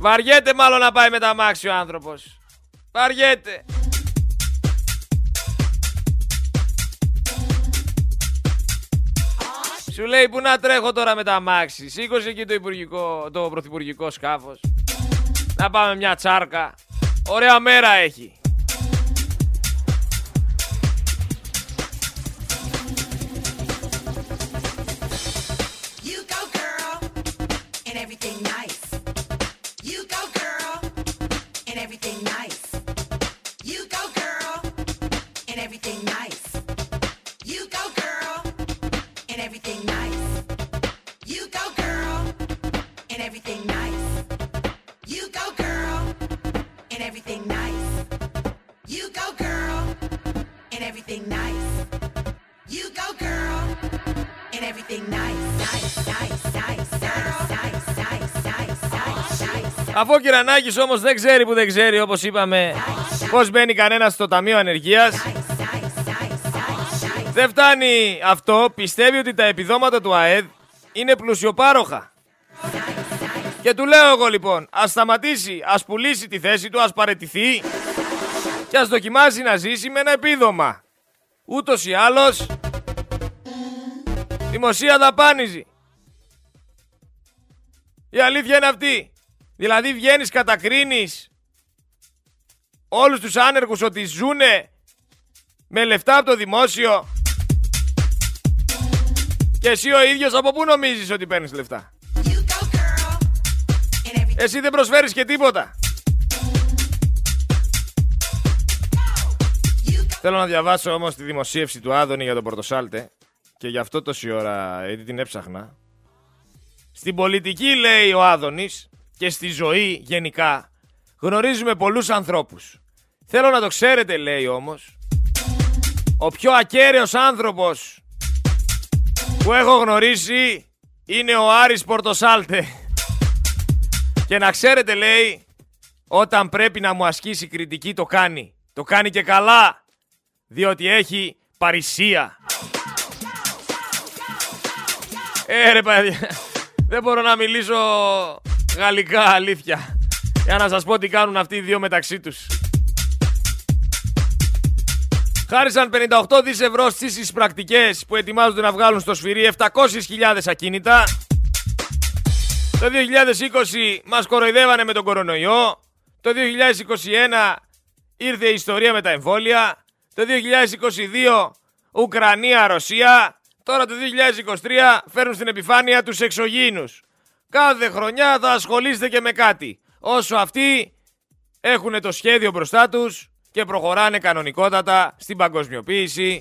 Βαριέται μάλλον να πάει με τα μάξι ο άνθρωπος. Βαριέται. Σου λέει που να τρέχω τώρα με τα μάξι. Σήκωσε εκεί το, υπουργικό, το πρωθυπουργικό σκάφος. Να πάμε μια τσάρκα. Ωραία μέρα έχει. Αφού ο Κυρανάκης όμως δεν ξέρει που δεν ξέρει, όπως είπαμε, πώς μπαίνει κανένας στο Ταμείο Ανεργίας. Δεν φτάνει αυτό, πιστεύει ότι τα επιδόματα του ΑΕΔ είναι πλουσιοπάροχα. Και του λέω εγώ λοιπόν, ας σταματήσει, ας πουλήσει τη θέση του, ας παραιτηθεί και ας δοκιμάσει να ζήσει με ένα επίδομα. Ούτως ή άλλως, δημοσία δαπάνιζει. Η αλήθεια είναι αυτή. Δηλαδή βγαίνεις, κατακρίνεις όλους τους άνεργους ότι ζουνε με λεφτά από το δημόσιο και εσύ ο ίδιος από πού νομίζεις ότι παίρνεις λεφτά? Εσύ δεν προσφέρεις και τίποτα. Θέλω να διαβάσω όμως τη δημοσίευση του Άδωνη για τον Πορτοσάλτε και γι' αυτό τόση ώρα γιατί την έψαχνα. Στην πολιτική, λέει ο Άδωνης, και στη ζωή γενικά γνωρίζουμε πολλούς ανθρώπους. Θέλω να το ξέρετε, λέει όμως, ο πιο ακέραιος άνθρωπος που έχω γνωρίσει είναι ο Άρης Πορτοσάλτε. Και να ξέρετε, λέει, όταν πρέπει να μου ασκήσει κριτική το κάνει. Το κάνει και καλά, διότι έχει παρησία. Ε ρε παιδιά, δεν μπορώ να μιλήσω γαλλικά, αλήθεια. Για να σας πω τι κάνουν αυτοί οι δύο μεταξύ τους. Χάρισαν πενήντα οκτώ δισεκατομμύρια ευρώ στις εισπρακτικές που ετοιμάζονται να βγάλουν στο σφυρί επτακόσιες χιλιάδες ακίνητα. Το δύο χιλιάδες είκοσι μας κοροϊδεύανε με τον κορονοϊό. Το δύο χιλιάδες είκοσι ένα ήρθε η ιστορία με τα εμβόλια. Το δύο χιλιάδες είκοσι δύο Ουκρανία-Ρωσία. Τώρα το δύο χιλιάδες είκοσι τρία φέρνουν στην επιφάνεια τους εξωγήινους. Κάθε χρονιά θα ασχολείστε και με κάτι. Όσο αυτοί έχουν το σχέδιο μπροστά τους και προχωράνε κανονικότατα στην παγκοσμιοποίηση,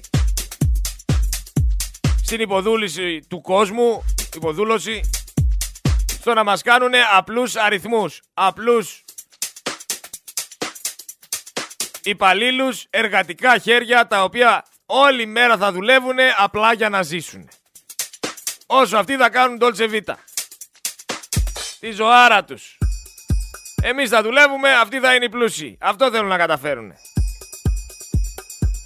στην υποδούληση του κόσμου, υποδούλωση, στο να μας κάνουν απλούς αριθμούς, απλούς υπαλλήλους, εργατικά χέρια τα οποία όλη μέρα θα δουλεύουν απλά για να ζήσουν. Όσο αυτοί θα κάνουν Dolce Vita, τη ζωάρα τους. Εμείς θα δουλεύουμε, αυτοί θα είναι οι πλούσιοι. Αυτό θέλουν να καταφέρουν.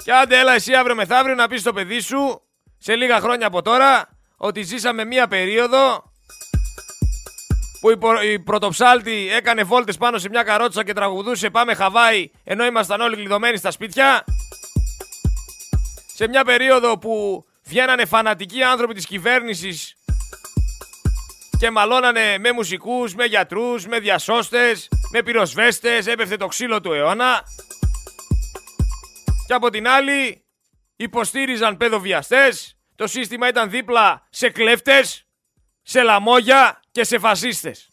Και άντε έλα εσύ αύριο μεθαύριο να πεις στο παιδί σου, σε λίγα χρόνια από τώρα, ότι ζήσαμε μία περίοδο που η πρωτοψάλτη έκανε βόλτες πάνω σε μια καρότσα και τραγουδούσε «Πάμε Χαβάη», ενώ ήμασταν όλοι κλειδωμένοι στα σπίτια. Σε μια περίοδο που βγαίνανε φανατικοί άνθρωποι της κυβέρνησης και μαλώνανε με μουσικούς, με γιατρούς, με διασώστες, με πυροσβέστες, έπεφτε το ξύλο του αιώνα. Και από την άλλη υποστήριζαν παιδοβιαστές, το σύστημα ήταν δίπλα σε κλέφτες, σε λαμόγια και σε φασίστες.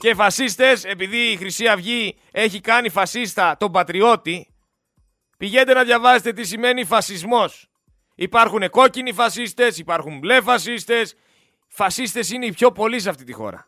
Και φασίστες, επειδή η Χρυσή Αυγή έχει κάνει φασίστα τον πατριώτη, πηγαίνετε να διαβάσετε τι σημαίνει φασισμός. Υπάρχουν κόκκινοι φασίστες, υπάρχουν μπλε φασίστες. Φασίστες είναι οι πιο πολλοί σε αυτή τη χώρα.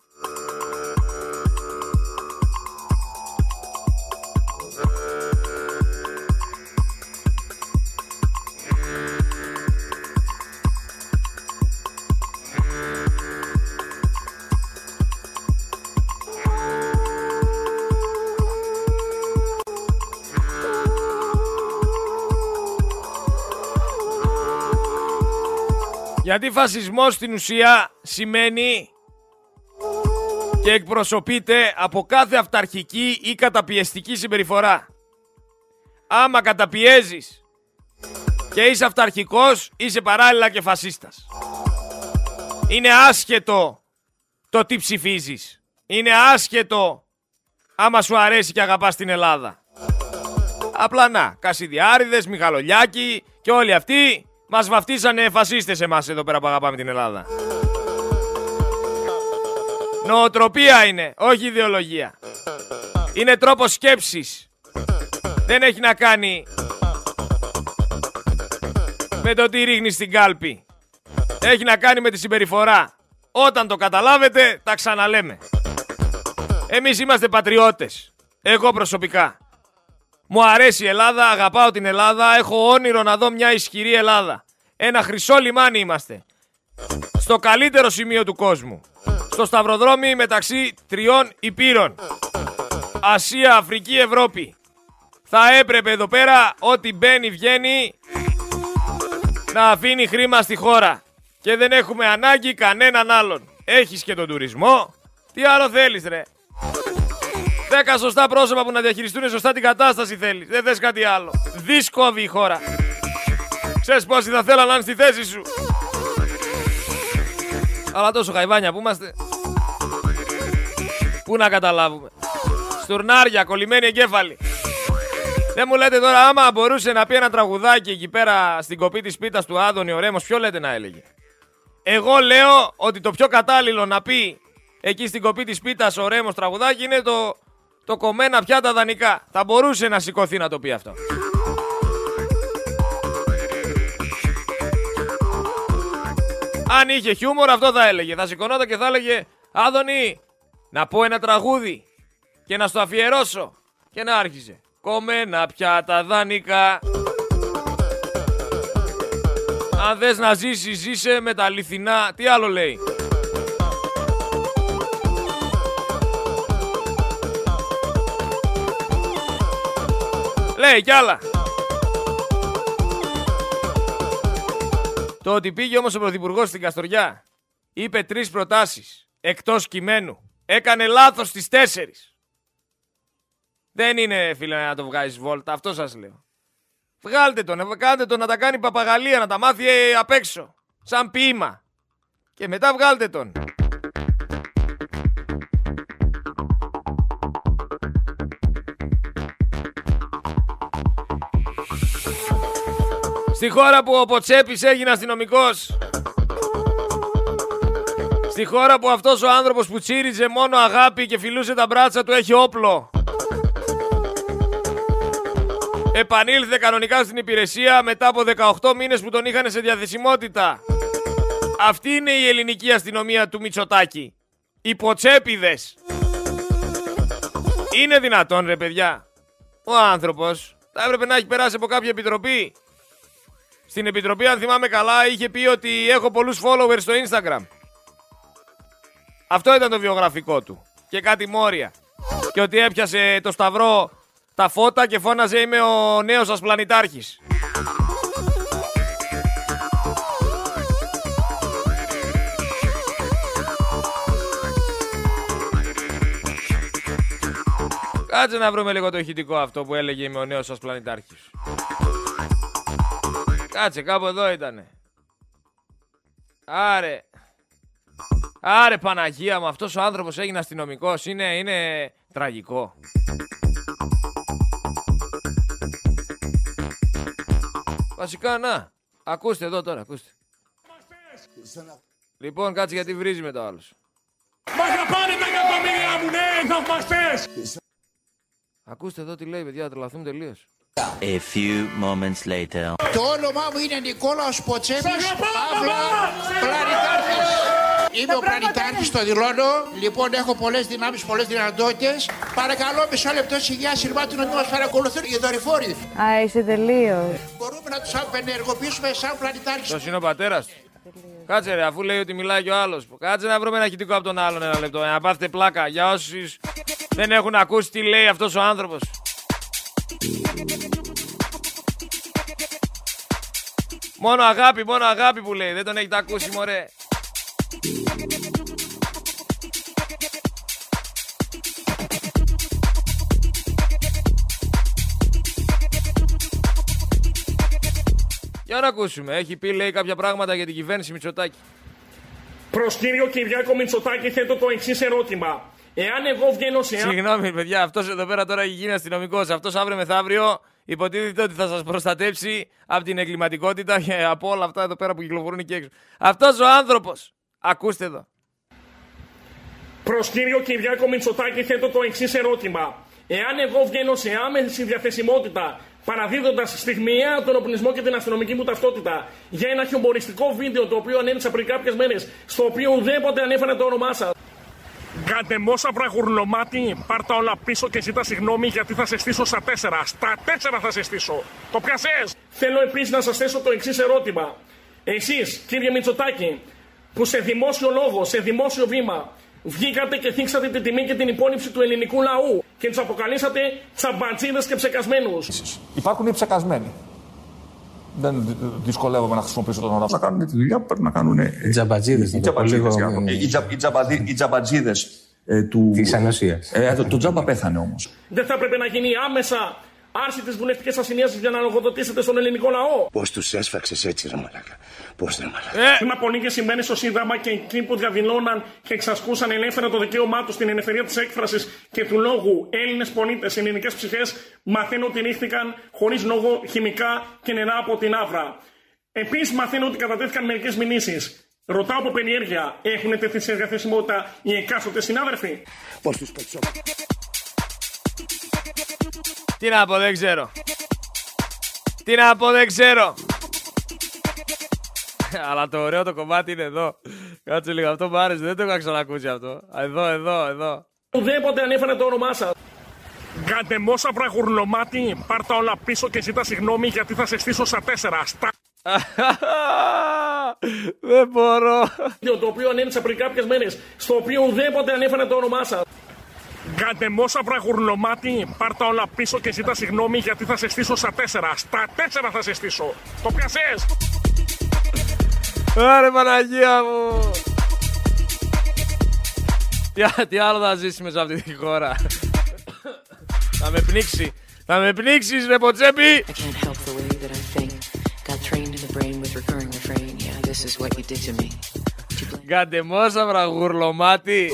Γιατί φασισμός στην ουσία σημαίνει και εκπροσωπείται από κάθε αυταρχική ή καταπιεστική συμπεριφορά. Άμα καταπιέζεις και είσαι αυταρχικός, είσαι παράλληλα και φασίστας. Είναι άσχετο το τι ψηφίζεις. Είναι άσχετο άμα σου αρέσει και αγαπάς την Ελλάδα. Απλά να, Κασιδιάριδες, Μιχαλολιάκη και όλοι αυτοί μας βαφτίσανε φασίστες εμάς εδώ πέρα που αγαπάμε την Ελλάδα. Νοοτροπία είναι, όχι ιδεολογία. Είναι τρόπος σκέψης. Δεν έχει να κάνει με το τι ρίχνεις στην κάλπη. Έχει να κάνει με τη συμπεριφορά. Όταν το καταλάβετε, τα ξαναλέμε. Εμείς είμαστε πατριώτες. Εγώ προσωπικά. Μου αρέσει η Ελλάδα, αγαπάω την Ελλάδα, έχω όνειρο να δω μια ισχυρή Ελλάδα. Ένα χρυσό λιμάνι είμαστε. Στο καλύτερο σημείο του κόσμου. στο σταυροδρόμι μεταξύ τριών υπήρων. Ασία, Αφρική, Ευρώπη. Θα έπρεπε εδώ πέρα ό,τι μπαίνει βγαίνει να αφήνει χρήμα στη χώρα. Και δεν έχουμε ανάγκη κανέναν άλλον. Έχεις και τον τουρισμό. Τι άλλο θέλεις ρε? Δέκα σωστά πρόσωπα που να διαχειριστούν σωστά την κατάσταση θέλεις. Δεν θες κάτι άλλο. Δύσκολη η χώρα. Ξέρεις πόσοι θα θέλαν να είναι στη θέση σου. Αλλά τόσο χαϊβάνια που είμαστε. Πού να καταλάβουμε. Στουρνάρια, κολλημένοι εγκέφαλοι. Δεν μου λέτε τώρα, άμα μπορούσε να πει ένα τραγουδάκι εκεί πέρα στην κοπή της πίτας του Άδωνη ο Ρέμος, ποιο λέτε να έλεγε? Εγώ λέω ότι το πιο κατάλληλο να πει εκεί στην κοπή της πίτας ο Ρέμος τραγουδάκι είναι το, το κομμένα πιάτα δανεικά. Θα μπορούσε να σηκωθεί να το πει αυτό. Αν είχε χιούμορ αυτό θα έλεγε. Θα σηκωνόταν και θα έλεγε Άδωνη να πω ένα τραγούδι και να στο αφιερώσω. Και να άρχιζε. Κομμένα πιάτα δανεικά. Αν θες να ζήσεις, ζήσε με τα αληθινά. Τι άλλο λέει? Λέει κι άλλα. Το ότι πήγε όμως ο Πρωθυπουργός στην Καστοριά, είπε τρεις προτάσεις εκτός κειμένου. Έκανε λάθος στις τέσσερις. Δεν είναι φίλε να το βγάζεις βόλτα, αυτό σας λέω. Βγάλτε τον, κάντε τον να τα κάνει παπαγαλία, να τα μάθει ε, απ' έξω, σαν ποίημα. Και μετά βγάλτε τον. Στη χώρα που ο Ποτσέπης έγινε αστυνομικός. Στη χώρα που αυτός ο άνθρωπος που τσίριζε μόνο αγάπη και φιλούσε τα μπράτσα του έχει όπλο. Επανήλθε κανονικά στην υπηρεσία μετά από δεκαοκτώ μήνες που τον είχαν σε διαθεσιμότητα. Αυτή είναι η ελληνική αστυνομία του Μητσοτάκη. Οι ποτσέπηδες. Είναι δυνατόν ρε παιδιά? Ο άνθρωπος θα έπρεπε να έχει περάσει από κάποια επιτροπή. Στην επιτροπή αν θυμάμαι καλά είχε πει ότι έχω πολλούς followers στο Instagram. Αυτό ήταν το βιογραφικό του. Και κάτι μόρια. Και ότι έπιασε το σταυρό τα φώτα και φώναζε είμαι ο νέος σας πλανητάρχης. Κάτσε να βρούμε λίγο το ηχητικό αυτό που έλεγε είμαι ο νέος σας πλανητάρχης. Κάτσε, κάπου εδώ ήτανε. Άρε. Άρε Παναγία μου, αυτός ο άνθρωπος έγινε αστυνομικός. Είναι, είναι τραγικό. Βασικά, να. Ακούστε εδώ τώρα, ακούστε. Λοιπόν, κάτσε γιατί βρίζει μετά ο άλλος. Μας να πάνε τα εκατομμύρια μου, ναι, θαυμαστές! Ακούστε εδώ τι λέει, παιδιά, τρελαθούν τελείως. A few moments later. Το όνομά μου είναι Νικόλαος Ποτσέρας, Παύλα, πλανητάρχης. Είμαι ο πλανητάρχης, το δηλώνω. Λοιπόν, έχω πολλές δυνάμεις, πολλές δυνατότητες. Παρακαλώ, μισό λεπτό σιγιά, συρμάτων να μας παρακολουθούν οι δορυφόροι. Α, είσαι τελείως. Μπορούμε να τους απενεργοποιήσουμε σαν πλανητάρχης. Ποιος είναι ο πατέρας του? Κάτσε ρε, αφού λέει ότι μιλάει και ο άλλος. Κάτσε να βρούμε ένα χητικό από τον άλλον ένα λεπτό. Να πάθετε πλάκα για όσους δεν έχουν ακούσει τι λέει αυτός ο άνθρωπος. Μόνο αγάπη, μόνο αγάπη που λέει. Δεν τον έχετε ακούσει, μωρέ. Για να ακούσουμε. Έχει πει, λέει, κάποια πράγματα για την κυβέρνηση Μητσοτάκη. Προς κύριο Κυριάκο Μητσοτάκη θέτω το εξής ερώτημα. Εάν εγώ βγαίνω σε... Συγγνώμη, παιδιά, αυτός εδώ πέρα τώρα έχει γίνει αστυνομικός. Αυτός αύριο μεθαύριο υποτίθεται ότι θα σας προστατέψει από την εγκληματικότητα και από όλα αυτά εδώ πέρα που κυκλοφορούν και έξω. Αυτός ο άνθρωπος. Ακούστε εδώ. Προς κύριο Κυριάκο Μητσοτάκη θέτω το εξής ερώτημα. Εάν εγώ βγαίνω σε άμεση διαθεσιμότητα, παραδίδοντας στιγμιαία τον οπλισμό και την αστυνομική μου ταυτότητα για ένα χιουμοριστικό βίντεο το οποίο ανέλησα πριν κάποιες μέρες, στο οποίο ουδέποτε ανέφερα το όνομά σας. Γκαντεμόσαυρα γουρλωμάτι, πάρ' τα όλα πίσω και ζητά συγγνώμη γιατί θα σε στήσω στα τέσσερα. Στα τέσσερα θα σε στήσω. Το πιασές! Θέλω επίσης να σας θέσω το εξής ερώτημα. Εσείς, κύριε Μητσοτάκη, που σε δημόσιο λόγο, σε δημόσιο βήμα, Βγήκατε και θίξατε την τιμή και την υπόνυψη του ελληνικού λαού και τους αποκαλήσατε τσαμπατσίδες και ψεκασμένους. Υπάρχουν οι ψεκασμένοι. Δεν δυσκολεύομαι να χρησιμοποιήσω τον όρο. Να κάνουν τη δουλειά που πρέπει να κάνουν. Οι τζαμπατζίδες. Οι τζαμπατζίδες του. Τη ανοσία. Το τζάμπα πέθανε όμως. Δεν θα έπρεπε να γίνει άμεσα άρση τη βουλευτική ασυνίας για να λογοδοτήσετε στον ελληνικό λαό. Πώς τους έσφαξες έτσι, ρε μαλάκα. Πώς ρε μαλάκα. Είμαι πολύ και σημαίνει στο Σύνταγμα και εκεί που διαδηλώναν και εξασκούσαν ελεύθερα το δικαίωμά τους στην ελευθερία της έκφρασης και του λόγου, Έλληνες πολίτες, ελληνικές ψυχές, μαθαίνουν ότι ρίχθηκαν χωρίς λόγο χημικά και νερά από την άβρα. Επίσης, μαθαίνουν ότι κατατέθηκαν μερικές μηνύσεις. Ρωτάω από περιέργεια, έχουν τεθεί σε διαθεσιμότητα οι εκάστοτε συνάδελφοι. Πώς τους πέτσω. Τι να πω, δεν ξέρω. Τι να πω, δεν ξέρω. Αλλά το ωραίο το κομμάτι είναι εδώ. Κάτσε λίγο, αυτό μου άρεσε. Δεν το είχα ξανακούσει αυτό. Εδώ, εδώ, εδώ. Ουδέποτε ανέφερε το όνομά σας. Γκαντεμόσα βραγουρλωμάτι, πάρ' τα όλα πίσω και ζήτα συγγνώμη γιατί θα σε στήσω στα τέσσερα. Στα... δεν μπορώ. Το οποίο ανέμεισα πριν κάποιες μέρες. Στο οποίο ουδέποτε ανέφερε το όνομά σας. Γκαντεμόσα βραγουρλωμάτι, πάρ' τα όλα πίσω και ζήτα συγγνώμη γιατί θα σε στήσω στα τέσσερα. Στα τέσσερα θα σε στήσω. Το πιασές. Άρε Παναγία μου. Τι, τι άλλο θα ζήσουμε σε αυτή τη χώρα. Θα με πνίξει. Θα με πνίξεις ρε Ποτσέπη. Γκαντεμόσα βραγουρλωμάτι.